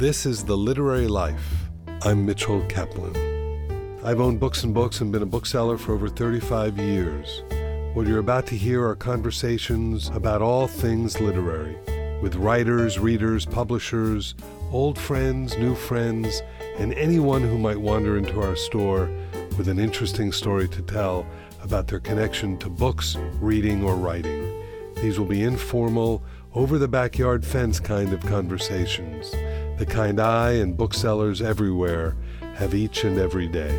This is The Literary Life. I'm Mitchell Kaplan. I've owned Books and Books and been a bookseller for over 35 years. What you're about to hear are conversations about all things literary, with writers, readers, publishers, old friends, new friends, and anyone who might wander into our store with an interesting story to tell about their connection to books, reading, or writing. These will be informal, over-the-backyard fence kind of conversations, the kind I and booksellers everywhere have each and every day.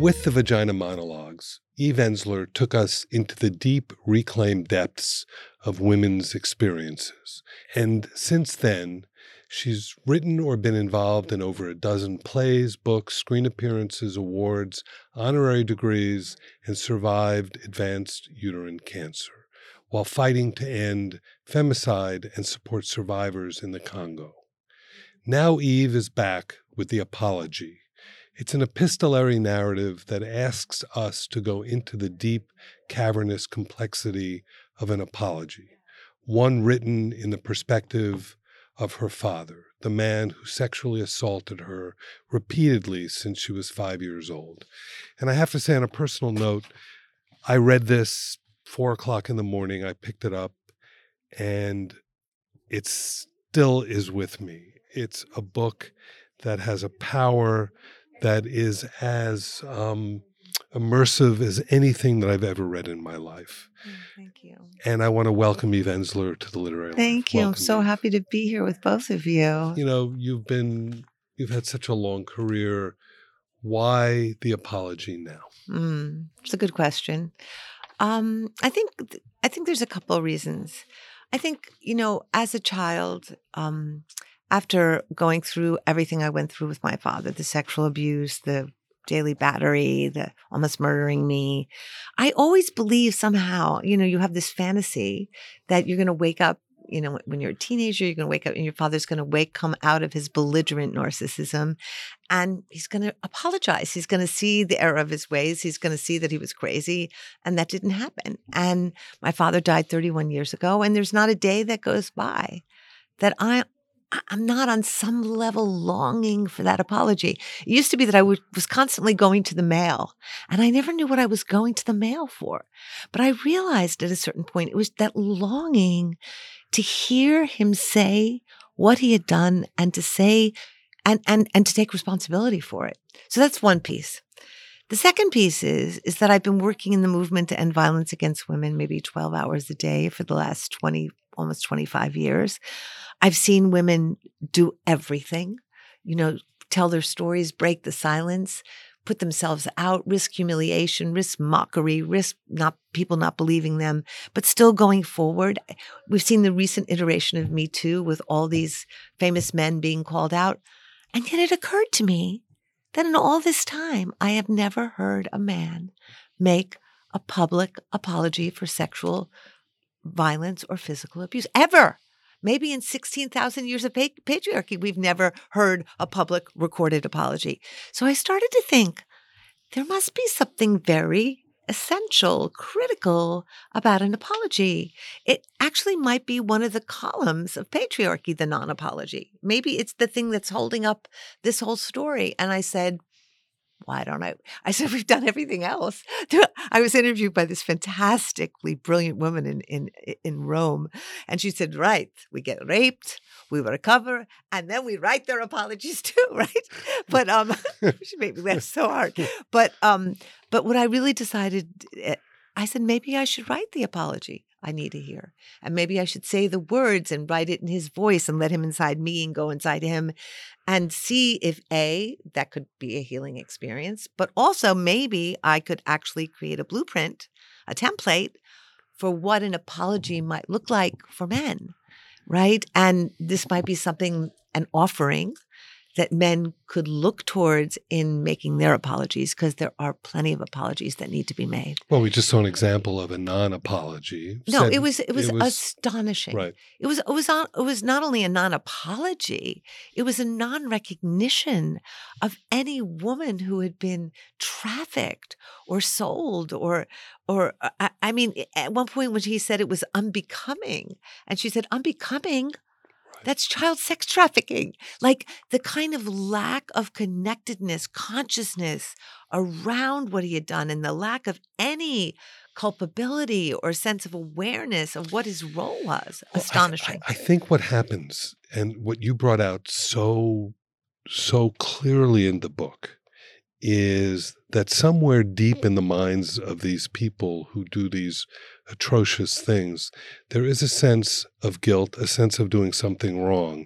With The Vagina Monologues, Eve Ensler took us into the deep, reclaimed depths of women's experiences. And since then, she's written or been involved in over a dozen plays, books, screen appearances, awards, honorary degrees, and survived advanced uterine cancer while fighting to end femicide and support survivors in the Congo. Now Eve is back with The Apology. It's an epistolary narrative that asks us to go into the deep, cavernous complexity of an apology, one written in the perspective of her father, the man who sexually assaulted her repeatedly since she was 5 years old. And I have to say, on a personal note, I read this 4 o'clock in the morning. I picked it up, and it still is with me. It's a book that has a power that is as immersive as anything that I've ever read in my life. Thank you. And I want to welcome Eve Ensler to The Literary Life. Thank you. Welcome. I'm so happy to be here with both of you. You know, you've had such a long career. Why The Apology now? It's a good question. I think there's a couple of reasons. I think, you know, as a child, after going through everything I went through with my father, the sexual abuse, the daily battery, the almost murdering me, I always believed somehow, you know, you have this fantasy that you're going to wake up, you know, when you're a teenager, you're going to wake up and your father's going to come out of his belligerent narcissism and he's going to apologize. He's going to see the error of his ways. He's going to see that he was crazy, and that didn't happen. And my father died 31 years ago, and there's not a day that goes by that I'm not on some level longing for that apology. It used to be that I was constantly going to the mail, and I never knew what I was going to the mail for. But I realized at a certain point, it was that longing to hear him say what he had done and to say, and to take responsibility for it. So that's one piece. The second piece is that I've been working in the movement to end violence against women, maybe 12 hours a day for the last almost 25 years. I've seen women do everything, you know, tell their stories, break the silence, put themselves out, risk humiliation, risk mockery, risk people not believing them, but still going forward. We've seen the recent iteration of Me Too with all these famous men being called out. And yet it occurred to me that in all this time, I have never heard a man make a public apology for sexual violence or physical abuse, ever. Maybe in 16,000 years of patriarchy, we've never heard a public recorded apology. So I started to think there must be something very essential, critical about an apology. It actually might be one of the columns of patriarchy, the non-apology. Maybe it's the thing that's holding up this whole story. And I said, why don't I? I said, we've done everything else. I was interviewed by this fantastically brilliant woman in Rome. And she said, right, we get raped, we recover, and then we write their apologies too, right? But she made me laugh so hard. But what I really decided, I said, maybe I should write the apology I need to hear. And maybe I should say the words and write it in his voice and let him inside me and go inside him and see if A, that could be a healing experience, but also maybe I could actually create a blueprint, a template for what an apology might look like for men, right? And this might be something, an offering that men could look towards in making their apologies, because there are plenty of apologies that need to be made. Well, we just saw an example of a non-apology. No, it was astonishing. Right. It was not only a non-apology, it was a non-recognition of any woman who had been trafficked or sold or I mean, at one point when he said it was unbecoming, and she said, unbecoming? That's child sex trafficking. Like the kind of lack of connectedness, consciousness around what he had done, and the lack of any culpability or sense of awareness of what his role was. Astonishing. I think what happens, and what you brought out so clearly in the book, is that somewhere deep in the minds of these people who do these atrocious things, there is a sense of guilt, a sense of doing something wrong.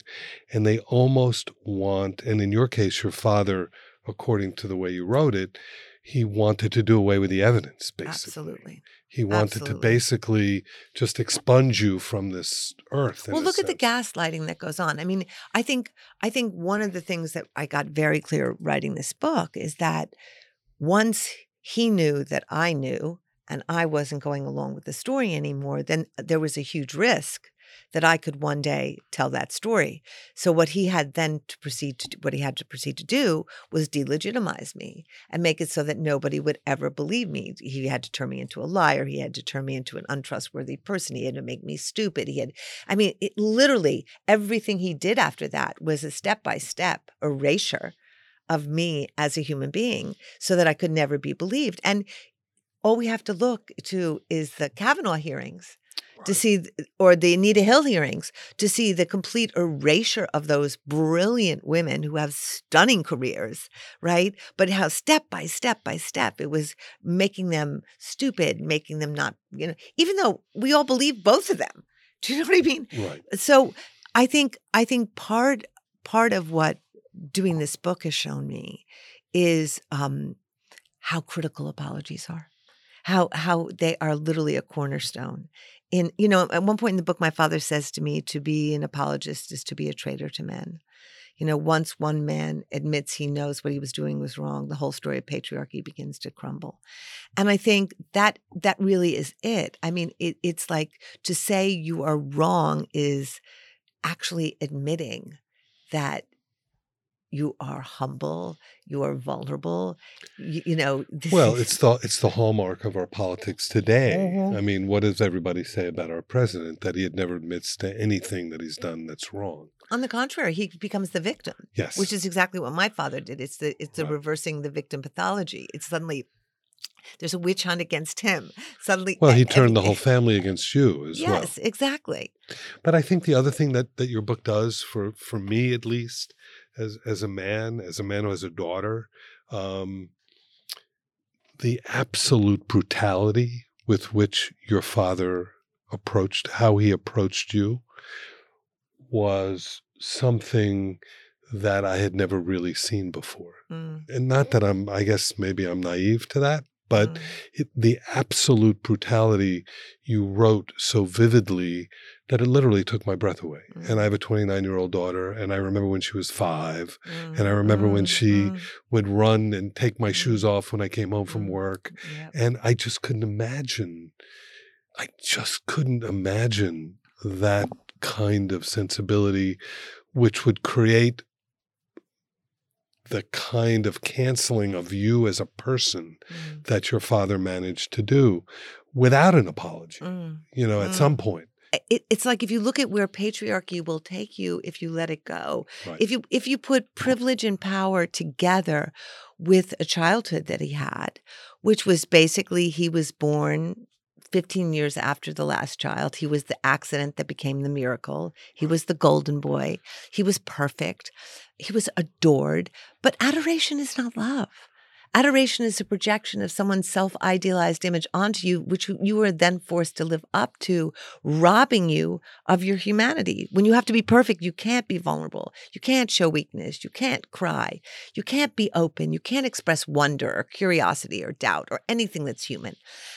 And they almost want, and in your case, your father, according to the way you wrote it, he wanted to do away with the evidence, basically. Absolutely. He wanted to basically just expunge you from this earth. Well, look at the gaslighting that goes on. I mean, I think one of the things that I got very clear writing this book is that once he knew that I knew and I wasn't going along with the story anymore, then there was a huge risk that I could one day tell that story. So what he had to proceed to do was delegitimize me and make it so that nobody would ever believe me. He had to turn me into a liar. He had to turn me into an untrustworthy person. He had to make me stupid. Literally everything he did after that was a step-by-step erasure of me as a human being so that I could never be believed. And all we have to look to is the Kavanaugh hearings to see, or the Anita Hill hearings, to see the complete erasure of those brilliant women who have stunning careers, right? But how step by step, it was making them stupid, making them not, even though we all believe both of them. Do you know what I mean? Right. So I think part of what doing this book has shown me is how critical apologies are, how they are literally a cornerstone. At one point in the book, my father says to me, to be an apologist is to be a traitor to men. Once one man admits he knows what he was doing was wrong, the whole story of patriarchy begins to crumble. And I think that really is it. I mean, it's like to say you are wrong is actually admitting that you are humble, you are vulnerable, it's the hallmark of our politics today. Mm-hmm. I mean, what does everybody say about our president? That he never admits to anything that he's done that's wrong. On the contrary, he becomes the victim. Yes. Which is exactly what my father did. It's the reversing the victim pathology. It's suddenly there's a witch hunt against him. Suddenly, well, he turned the whole family against you as well. Yes, exactly. But I think the other thing that your book does, for me at least, as a man who has a daughter, the absolute brutality with which your father approached you, was something that I had never really seen before. Mm. And not that I guess maybe I'm naive to that, but the absolute brutality you wrote so vividly that it literally took my breath away. Mm. And I have a 29-year-old daughter, and I remember when she was 5, and I remember when she would run and take my shoes off when I came home from work. Yep. And I just couldn't imagine. I just couldn't imagine that kind of sensibility, which would create the kind of canceling of you as a person that your father managed to do without an apology, at some point. It's like if you look at where patriarchy will take you if you let it go. Right. If you put privilege and power together with a childhood that he had, which was basically he was born 15 years after the last child. He was the accident that became the miracle. He was the golden boy. He was perfect. He was adored. But adoration is not love. Adoration is a projection of someone's self-idealized image onto you, which you are then forced to live up to, robbing you of your humanity. When you have to be perfect, you can't be vulnerable. You can't show weakness. You can't cry. You can't be open. You can't express wonder or curiosity or doubt or anything that's human.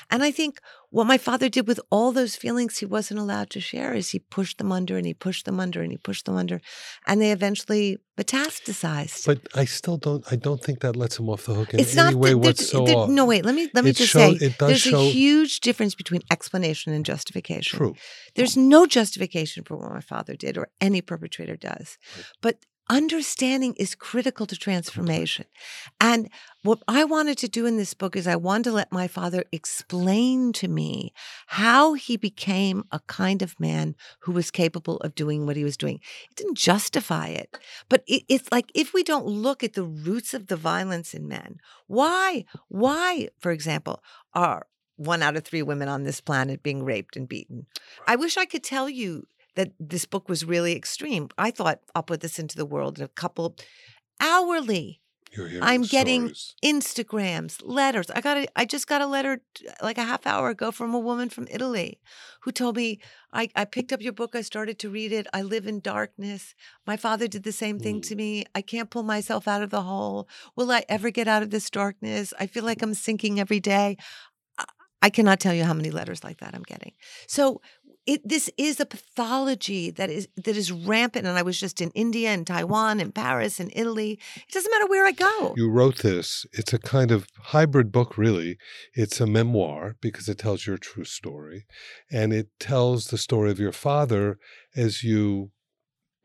And I think what my father did with all those feelings he wasn't allowed to share is he pushed them under and he pushed them under and he pushed them under, and they eventually metastasized. But I don't think that lets him off the hook in any way whatsoever. No, wait, let me just say, there's a huge difference between explanation and justification. True. There's no justification for what my father did or any perpetrator does. But Understanding is critical to transformation. And what I wanted to do in this book is I wanted to let my father explain to me how he became a kind of man who was capable of doing what he was doing. It didn't justify it, but it's like if we don't look at the roots of the violence in men, why, for example, are 1 out of 3 women on this planet being raped and beaten? I wish I could tell you that this book was really extreme. I thought I'll put this into the world in a couple hourly. I'm getting stories. Instagrams, letters. I just got a letter like a half hour ago from a woman from Italy who told me, I picked up your book. I started to read it. I live in darkness. My father did the same thing to me. I can't pull myself out of the hole. Will I ever get out of this darkness? I feel like I'm sinking every day. I cannot tell you how many letters like that I'm getting. So this is a pathology that is rampant. And I was just in India and Taiwan and Paris and Italy. It doesn't matter where I go. You wrote this. It's a kind of hybrid book, really. It's a memoir because it tells your true story. And it tells the story of your father as you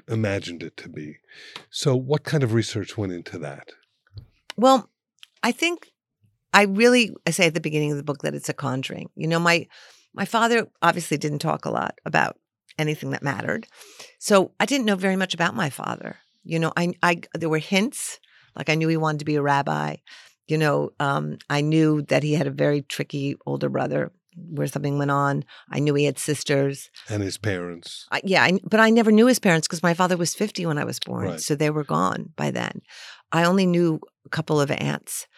imagined it to be. So what kind of research went into that? Well, I think... I say at the beginning of the book that it's a conjuring. You know, my father obviously didn't talk a lot about anything that mattered. So I didn't know very much about my father. You know, I there were hints, like I knew he wanted to be a rabbi. You know, I knew that he had a very tricky older brother where something went on. I knew he had sisters. And his parents. But I never knew his parents because my father was 50 when I was born. Right. So they were gone by then. I only knew a couple of aunts.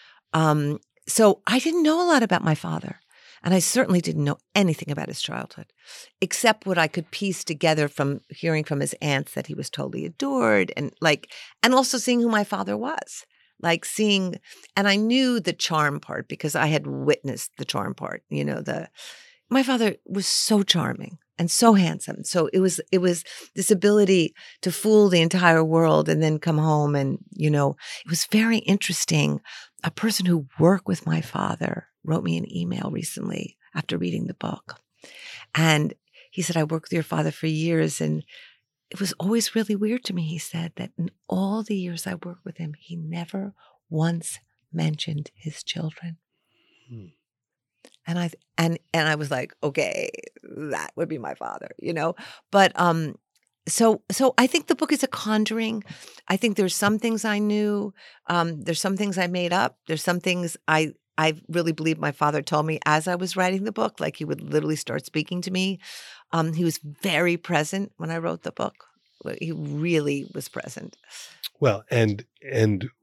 So I didn't know a lot about my father, and I certainly didn't know anything about his childhood, except what I could piece together from hearing from his aunts that he was totally adored, and also seeing who my father was, and I knew the charm part because I had witnessed the charm part. You know, my father was so charming and so handsome, so it was this ability to fool the entire world and then come home, and you know, it was very interesting. A person who worked with my father wrote me an email recently after reading the book. And he said, I worked with your father for years. And it was always really weird to me, he said, that in all the years I worked with him, he never once mentioned his children. Hmm. And I was like, okay, that would be my father, you know? But So I think the book is a conjuring. I think there's some things I knew. There's some things I made up. There's some things I really believe my father told me as I was writing the book. Like he would literally start speaking to me. He was very present when I wrote the book. He really was present. Well, and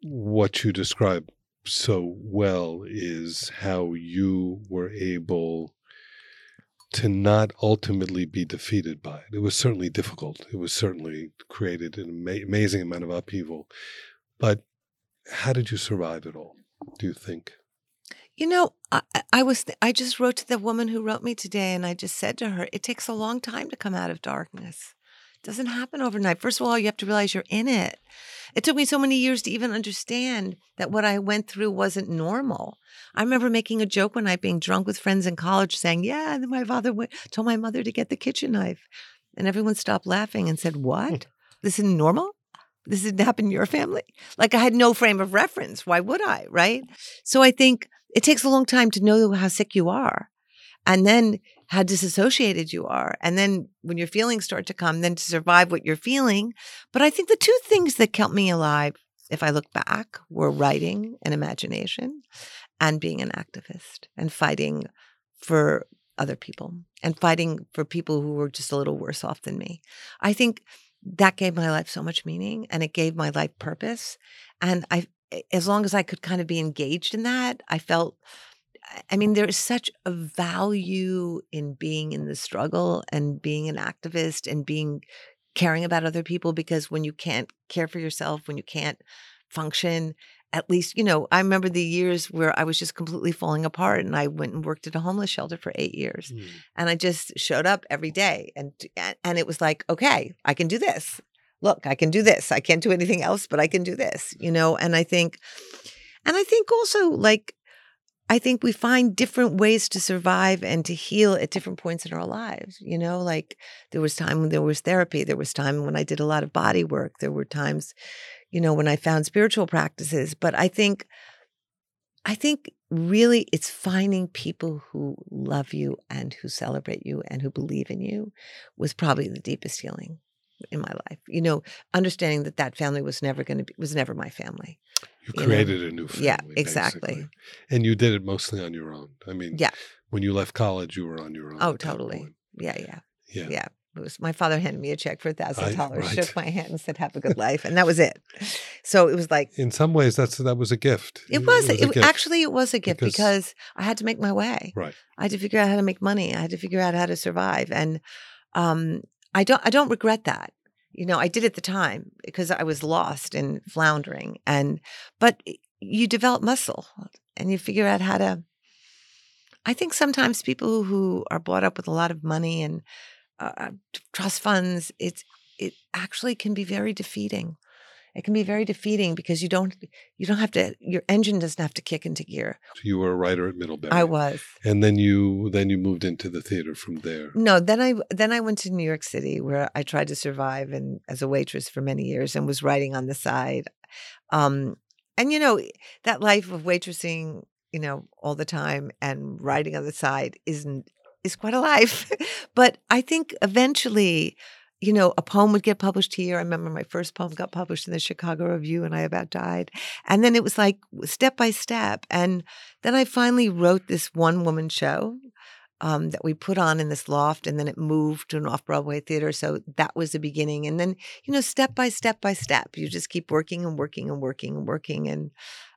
what you describe so well is how you were able to not ultimately be defeated by it. It was certainly difficult. It was certainly created an amazing amount of upheaval. But how did you survive it all, do you think? You know, I just wrote to the woman who wrote me today, and I just said to her, it takes a long time to come out of darkness. It doesn't happen overnight. First of all, you have to realize you're in it. It took me so many years to even understand that what I went through wasn't normal. I remember making a joke one night being drunk with friends in college saying, yeah, and then my father told my mother to get the kitchen knife. And everyone stopped laughing and said, what? This isn't normal? This didn't happen in your family? Like I had no frame of reference. Why would I, right? So I think it takes a long time to know how sick you are. And then how disassociated you are. And then when your feelings start to come, then to survive what you're feeling. But I think the two things that kept me alive, if I look back, were writing and imagination and being an activist and fighting for other people and fighting for people who were just a little worse off than me. I think that gave my life so much meaning and it gave my life purpose. And as long as I could kind of be engaged in that, I felt... I mean, there is such a value in being in the struggle and being an activist and caring about other people, because when you can't care for yourself, when you can't function, at least, you know, I remember the years where I was just completely falling apart and I went and worked at a homeless shelter for 8 years and I just showed up every day and it was like, okay, I can do this. Look, I can do this. I can't do anything else, but I can do this, you know? And I think also like, I think we find different ways to survive and to heal at different points in our lives. You know, like there was time when there was therapy. There was time when I did a lot of body work. There were times, you know, when I found spiritual practices. But I think really it's finding people who love you and who celebrate you and who believe in you was probably the deepest healing in my life. You know, understanding that that family was never my family. You created a new family. Yeah, exactly. Basically. And you did it mostly on your own. I mean, yeah. When you left college, you were on your own. Oh, totally. Yeah. It was, my father handed me a check for $1,000, right. Shook my hand and said, "Have a good life." And that was it. So it was like. In some ways, that was a gift. It was a gift because I had to make my way. Right. I had to figure out how to make money. I had to figure out how to survive. And I don't regret that. You know, I did at the time because I was lost and floundering. But you develop muscle and you figure out how to. I think sometimes people who are brought up with a lot of money and trust funds, it actually can be very defeating. It can be very defeating because you don't have to, your engine doesn't have to kick into gear. So you were a writer at Middlebury. I was. And then you moved into the theater from there. No, then I went to New York City where I tried to survive and as a waitress for many years and was writing on the side. And you know, that life of waitressing, you know, all the time and writing on the side is quite a life. But I think eventually, you know, a poem would get published here. I remember my first poem got published in the Chicago Review and I about died. And then it was like step by step. And then I finally wrote this one-woman show that we put on in this loft and then it moved to an off-Broadway theater. So that was the beginning. And then, you know, step by step by step, you just keep working and working and working and working. And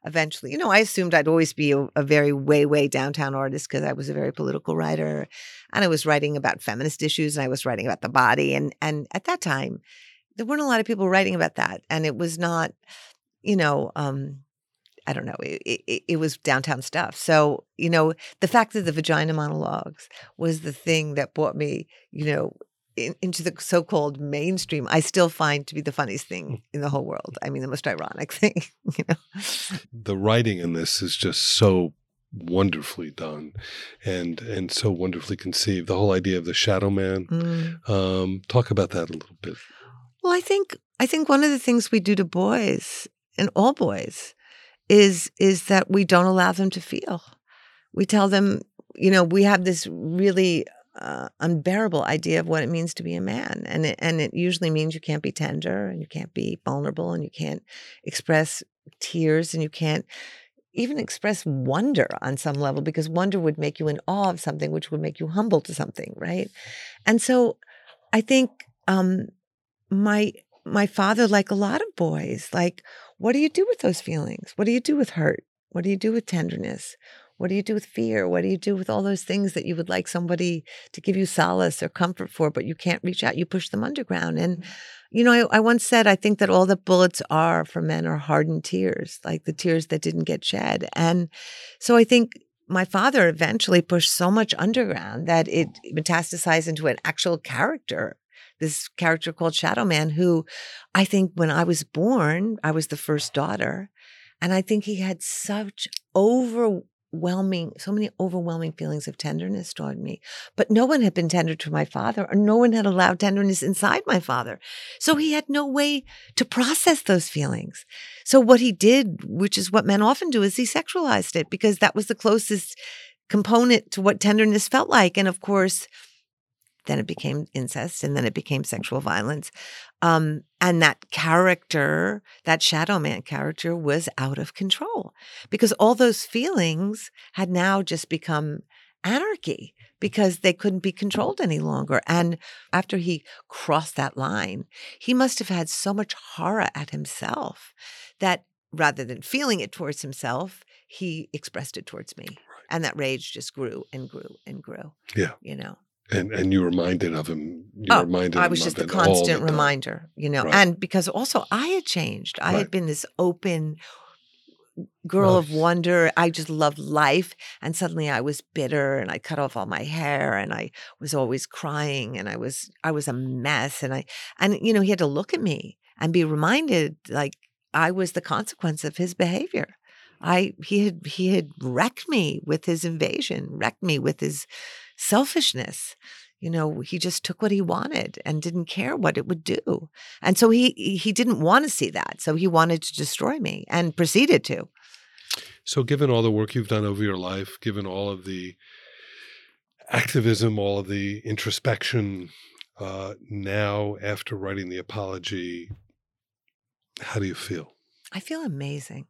eventually, you know, I assumed I'd always be a very way downtown artist because I was a very political writer and I was writing about feminist issues and I was writing about the body. And at that time, there weren't a lot of people writing about that. And it was not, you know, I don't know, it was downtown stuff. So, you know, the fact that the Vagina Monologues was the thing that brought me, you know, into the so-called mainstream, I still find to be the funniest thing in the whole world. I mean, the most ironic thing, you know. The writing in this is just so wonderfully done and so wonderfully conceived. The whole idea of the shadow man. Talk about that a little bit. Well, I think one of the things we do to boys and all boys is that we don't allow them to feel. We tell them, you know, we have this really unbearable idea of what it means to be a man. And it usually means you can't be tender and you can't be vulnerable and you can't express tears and you can't even express wonder on some level because wonder would make you in awe of something, which would make you humble to something, right? And so I think my father, like a lot of boys, like, what do you do with those feelings? What do you do with hurt? What do you do with tenderness? What do you do with fear? What do you do with all those things that you would like somebody to give you solace or comfort for, but you can't reach out? You push them underground. And, you know, I once said, I think that all the bullets are for men are hardened tears, like the tears that didn't get shed. And so I think my father eventually pushed so much underground that it metastasized into an actual character, this character called Shadow Man, who I think when I was born, I was the first daughter. And I think he had such so many overwhelming feelings of tenderness toward me. But no one had been tender to my father, or no one had allowed tenderness inside my father. So he had no way to process those feelings. So what he did, which is what men often do, is he sexualized it because that was the closest component to what tenderness felt like. And of course, then it became incest and then it became sexual violence. And that character, that Shadow Man character, was out of control because all those feelings had now just become anarchy because they couldn't be controlled any longer. And after he crossed that line, he must have had so much horror at himself that rather than feeling it towards himself, he expressed it towards me. Right. And that rage just grew and grew and grew. Yeah. You know? And you reminded of him. I was just a constant reminder, you know. Right. And because also I had changed. I had been this open girl of wonder. I just loved life. And suddenly I was bitter and I cut off all my hair and I was always crying and I was a mess. And you know, he had to look at me and be reminded like I was the consequence of his behavior. He had wrecked me with his invasion, wrecked me with his selfishness. You know, he just took what he wanted and didn't care what it would do. And so he didn't want to see that. So he wanted to destroy me and proceeded to. So given all the work you've done over your life, given all of the activism, all of the introspection, now after writing The Apology, how do you feel? I feel amazing.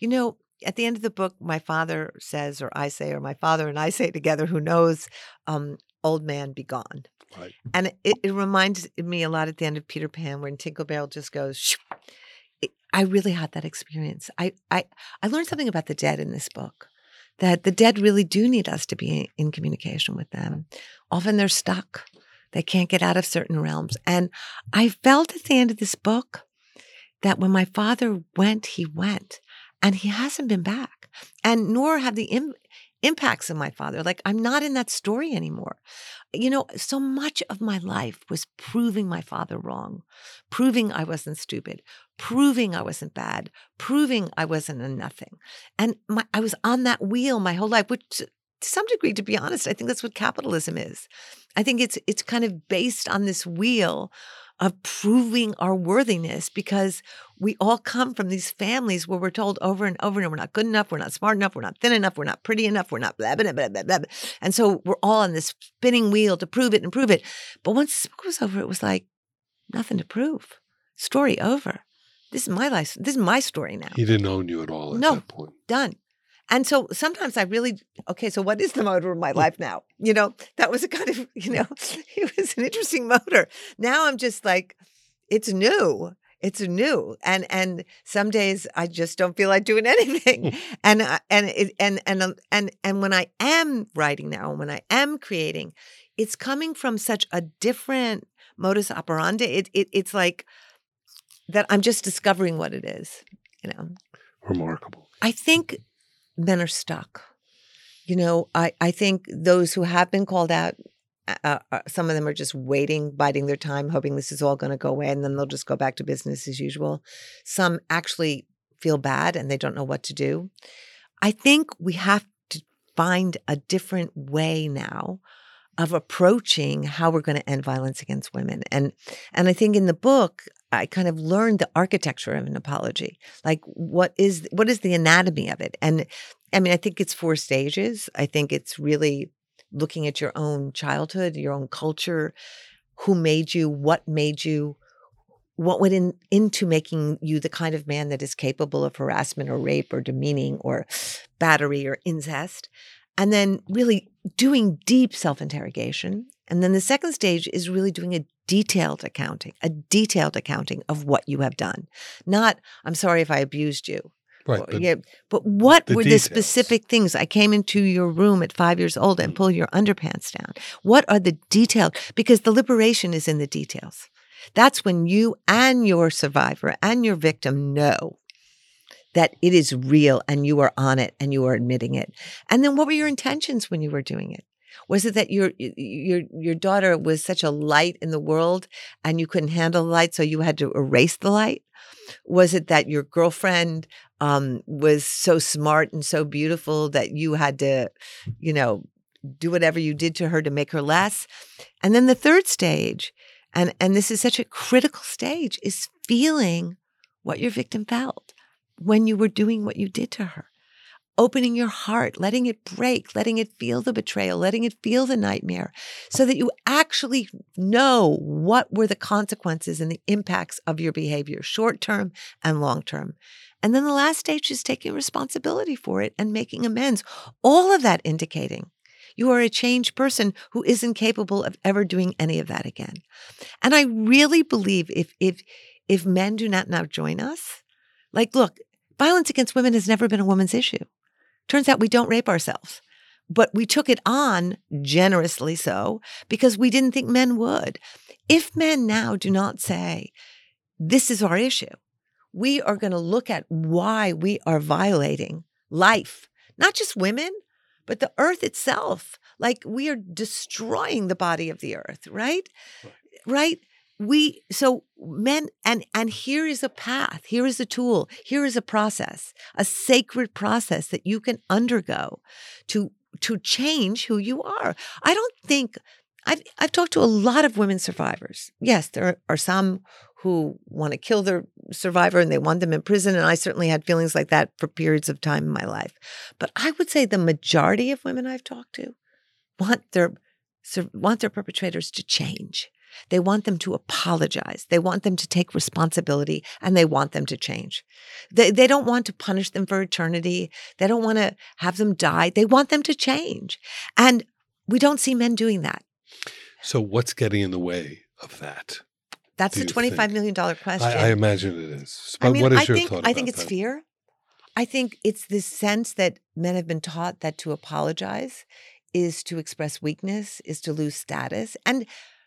You know, at the end of the book, my father says, or I say, or my father and I say together, who knows, old man be gone. Right. And it reminds me a lot at the end of Peter Pan when Tinker Bell just goes, shoo. I really had that experience. I learned something about the dead in this book, that the dead really do need us to be in communication with them. Often they're stuck. They can't get out of certain realms. And I felt at the end of this book that when my father went, he went. And he hasn't been back, and nor have the impacts of my father. Like, I'm not in that story anymore. You know, so much of my life was proving my father wrong, proving I wasn't stupid, proving I wasn't bad, proving I wasn't a nothing. And I was on that wheel my whole life, which to some degree, to be honest, I think that's what capitalism is. I think it's kind of based on this wheel of proving our worthiness, because we all come from these families where we're told over and over again, we're not good enough, we're not smart enough, we're not thin enough, we're not pretty enough, we're not blah, blah, blah, blah, blah. And so we're all on this spinning wheel to prove it and prove it. But once this book was over, it was like, nothing to prove. Story over. This is my life. This is my story now. He didn't own you at all at that point. No, done. And so sometimes I really, okay, so what is the motor of my life now? You know, that was a kind of, you know, it was an interesting motor. Now I'm just like, it's new. It's new. And some days I just don't feel like doing anything. And when I am writing now, and when I am creating, it's coming from such a different modus operandi. It's like that I'm just discovering what it is, you know. Remarkable. I think men are stuck. You know, I think those who have been called out, some of them are just waiting, biding their time, hoping this is all going to go away, and then they'll just go back to business as usual. Some actually feel bad and they don't know what to do. I think we have to find a different way now of approaching how we're going to end violence against women. And I think in the book, I kind of learned the architecture of an apology. Like, what is the anatomy of it? And I mean, I think it's 4 stages. I think it's really looking at your own childhood, your own culture, who made you, what made you, what went into making you the kind of man that is capable of harassment or rape or demeaning or battery or incest. And then really doing deep self-interrogation. And then the second stage is really doing a detailed accounting of what you have done. Not, I'm sorry if I abused you. Right. But what were the specific things? I came into your room at 5 years old and pulled your underpants down. What are the details? Because the liberation is in the details. That's when you and your survivor and your victim know that it is real and you are on it and you are admitting it. And then what were your intentions when you were doing it? Was it that your daughter was such a light in the world and you couldn't handle the light, so you had to erase the light? Was it that your girlfriend was so smart and so beautiful that you had to, you know, do whatever you did to her to make her less? And then the third stage, and this is such a critical stage, is feeling what your victim felt when you were doing what you did to her. Opening your heart, letting it break, letting it feel the betrayal, letting it feel the nightmare, so that you actually know what were the consequences and the impacts of your behavior, short-term and long-term. And then the last stage is taking responsibility for it and making amends. All of that indicating you are a changed person who isn't capable of ever doing any of that again. And I really believe if men do not now join us, like, look, violence against women has never been a woman's issue. Turns out we don't rape ourselves, but we took it on, generously so, because we didn't think men would. If men now do not say, this is our issue, we are going to look at why we are violating life, not just women, but the earth itself. Like, we are destroying the body of the earth, right? Right? men, and here is a path, here is a tool, here is a process, a sacred process that you can undergo to change who you are. I don't think, I've talked to a lot of women survivors. Yes, there are some who want to kill their survivor and they want them in prison. And I certainly had feelings like that for periods of time in my life. But I would say the majority of women I've talked to want their perpetrators to change. They want them to apologize. They want them to take responsibility, and they want them to change. They don't want to punish them for eternity. They don't want to have them die. They want them to change. And we don't see men doing that. So what's getting in the way of that? That's a $25 million question. I imagine it is. But what is your thought about that? I think it's fear. I think it's this sense that men have been taught that to apologize is to express weakness, is to lose status. And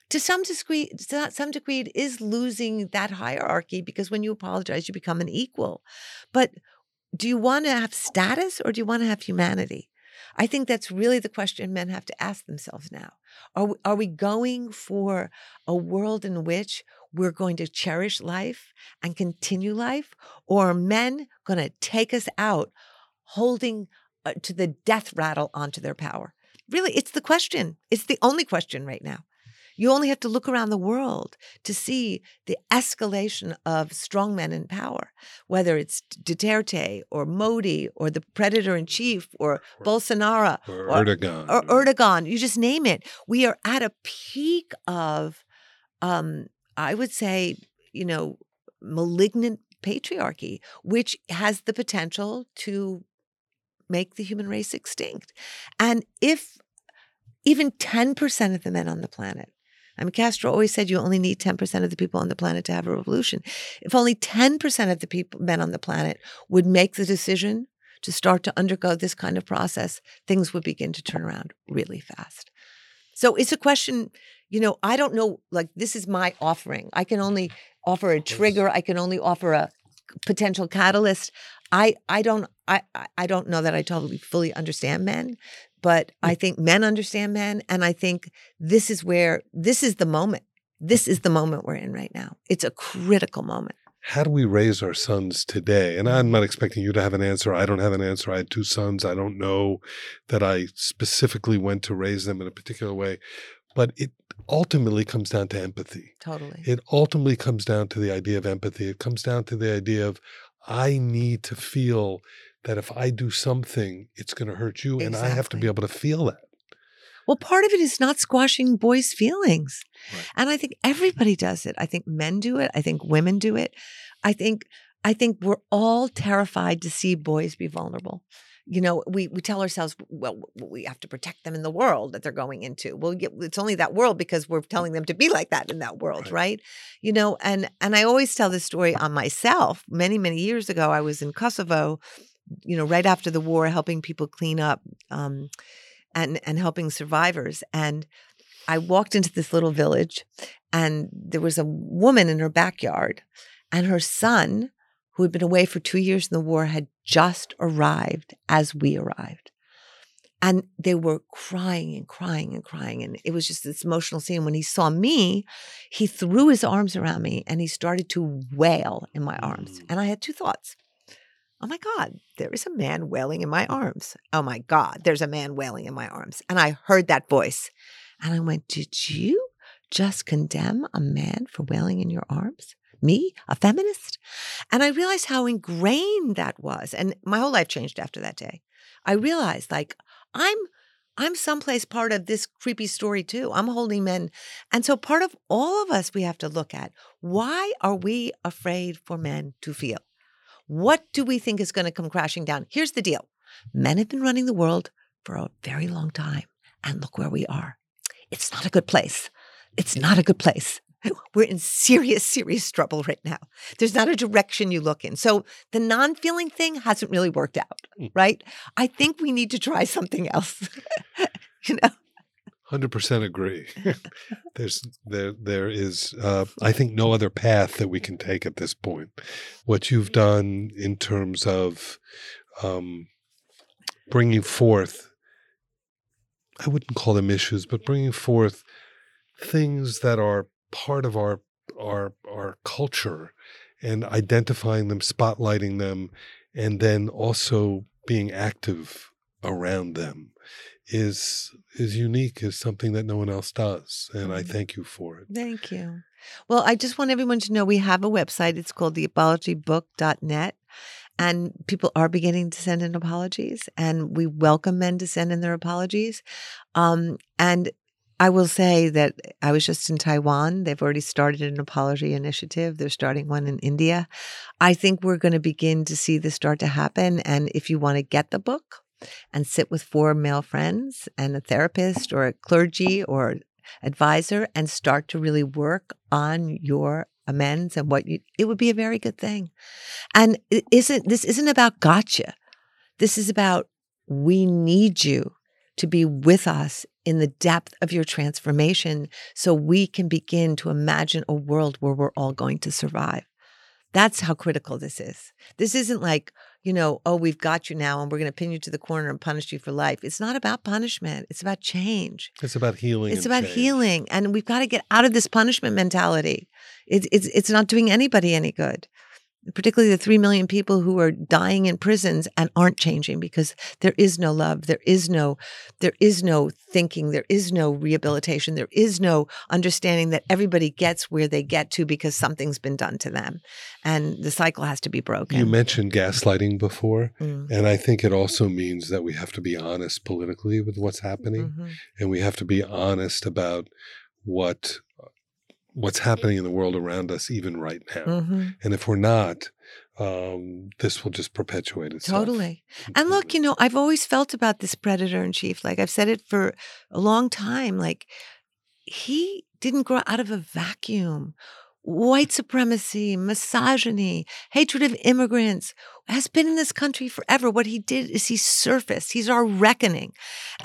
to some degree, it is losing that hierarchy, because when you apologize, you become an equal. But do you want to have status, or do you want to have humanity? I think that's really the question men have to ask themselves now. Are we going for a world in which we're going to cherish life and continue life, or are men going to take us out holding to the death rattle onto their power? Really, it's the question. It's the only question right now. You only have to look around the world to see the escalation of strongmen in power, whether it's Duterte or Modi or the predator in chief or Bolsonaro or Erdogan. You just name it. We are at a peak of, I would say, malignant patriarchy, which has the potential to make the human race extinct. And if even 10% of the men on the planet, Castro always said you only need 10% of the people on the planet to have a revolution. If only 10% of the men on the planet would make the decision to start to undergo this kind of process, things would begin to turn around really fast. So it's a question, I don't know, this is my offering. I can only offer a trigger. I can only offer a potential catalyst. I don't know that I totally fully understand men, but I think men understand men, and I think this is the moment. This is the moment we're in right now. It's a critical moment. How do we raise our sons today? And I'm not expecting you to have an answer. I don't have an answer. I had two sons. I don't know that I specifically went to raise them in a particular way. But it ultimately comes down to empathy. Totally. It ultimately comes down to the idea of empathy. It comes down to the idea of I need to feel that if I do something, it's going to hurt you. Exactly. And I have to be able to feel that. Well, part of it is not squashing boys' feelings. Right. And I think everybody does it. I think men do it. I think women do it. I think we're all terrified to see boys be vulnerable. We tell ourselves, well, we have to protect them in the world that they're going into. Well, it's only that world because we're telling them to be like that in that world, right? And I always tell this story on myself. Many, many years ago, I was in Kosovo, right after the war, helping people clean up and helping survivors. And I walked into this little village, and there was a woman in her backyard, and her son, who had been away for 2 years in the war, had just arrived as we arrived. And they were crying and crying and crying. And it was just this emotional scene. When he saw me, he threw his arms around me and he started to wail in my arms. And I had two thoughts. Oh my God, there is a man wailing in my arms. Oh my God, there's a man wailing in my arms. And I heard that voice. And I went, did you just condemn a man for wailing in your arms? Me, a feminist? And I realized how ingrained that was. And my whole life changed after that day. I realized I'm someplace part of this creepy story too. I'm holding men. And so part of all of us, we have to look at, why are we afraid for men to feel? What do we think is going to come crashing down? Here's the deal. Men have been running the world for a very long time. And look where we are. It's not a good place. It's not a good place. We're in serious, serious trouble right now. There's not a direction you look in. So the non-feeling thing hasn't really worked out, right? I think we need to try something else, 100% agree. There is I think, no other path that we can take at this point. What you've done in terms of bringing forth, I wouldn't call them issues, but bringing forth things that are part of our our culture and identifying them, spotlighting them, and then also being active around them is unique, is something that no one else does. And I thank you for it. Thank you. Well, I just want everyone to know we have a website. It's called theapologybook.net. And people are beginning to send in apologies, and we welcome men to send in their apologies. And I will say that I was just in Taiwan. They've already started an apology initiative. They're starting one in India. I think we're going to begin to see this start to happen. And if you want to get the book and sit with four male friends and a therapist or a clergy or advisor and start to really work on your amends and it would be a very good thing. And this isn't about gotcha. This is about, we need you to be with us in the depth of your transformation so we can begin to imagine a world where we're all going to survive. That's how critical this is. This isn't like, oh, we've got you now and we're going to pin you to the corner and punish you for life. It's not about punishment. It's about change. It's about healing. It's about healing. And we've got to get out of this punishment mentality. It's not doing anybody any good, particularly the 3 million people who are dying in prisons and aren't changing because there is no love. There is no thinking. There is no rehabilitation. There is no understanding that everybody gets where they get to because something's been done to them. And the cycle has to be broken. You mentioned gaslighting before. Mm-hmm. And I think it also means that we have to be honest politically with what's happening. Mm-hmm. And we have to be honest about what's happening in the world around us even right now. Mm-hmm. And if we're not, this will just perpetuate itself. Totally. And look, I've always felt about this predator in chief. Like I've said it for a long time, like he didn't grow out of a vacuum. White supremacy, misogyny, hatred of immigrants has been in this country forever. What he did is he surfaced. He's our reckoning.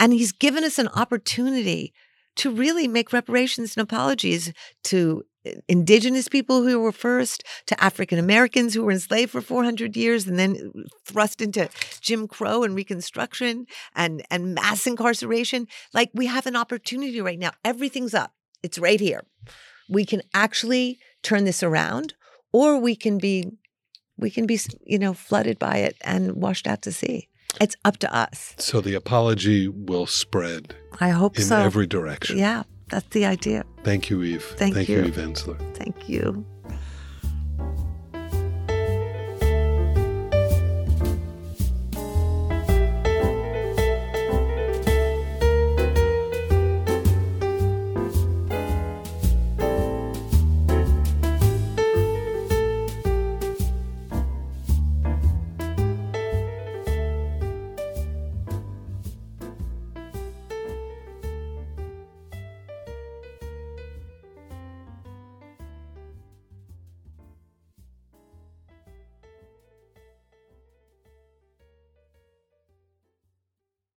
And he's given us an opportunity to really make reparations and apologies to indigenous people who were first, to African Americans who were enslaved for 400 years and then thrust into Jim Crow and Reconstruction and mass incarceration. Like, we have an opportunity right now. Everything's up. It's right here. We can actually turn this around, or we can be flooded by it and washed out to sea. It's up to us. So the apology will spread. I hope so. In every direction. Yeah, that's the idea. Thank you, Eve. Thank you, Eve Ensler. Thank you.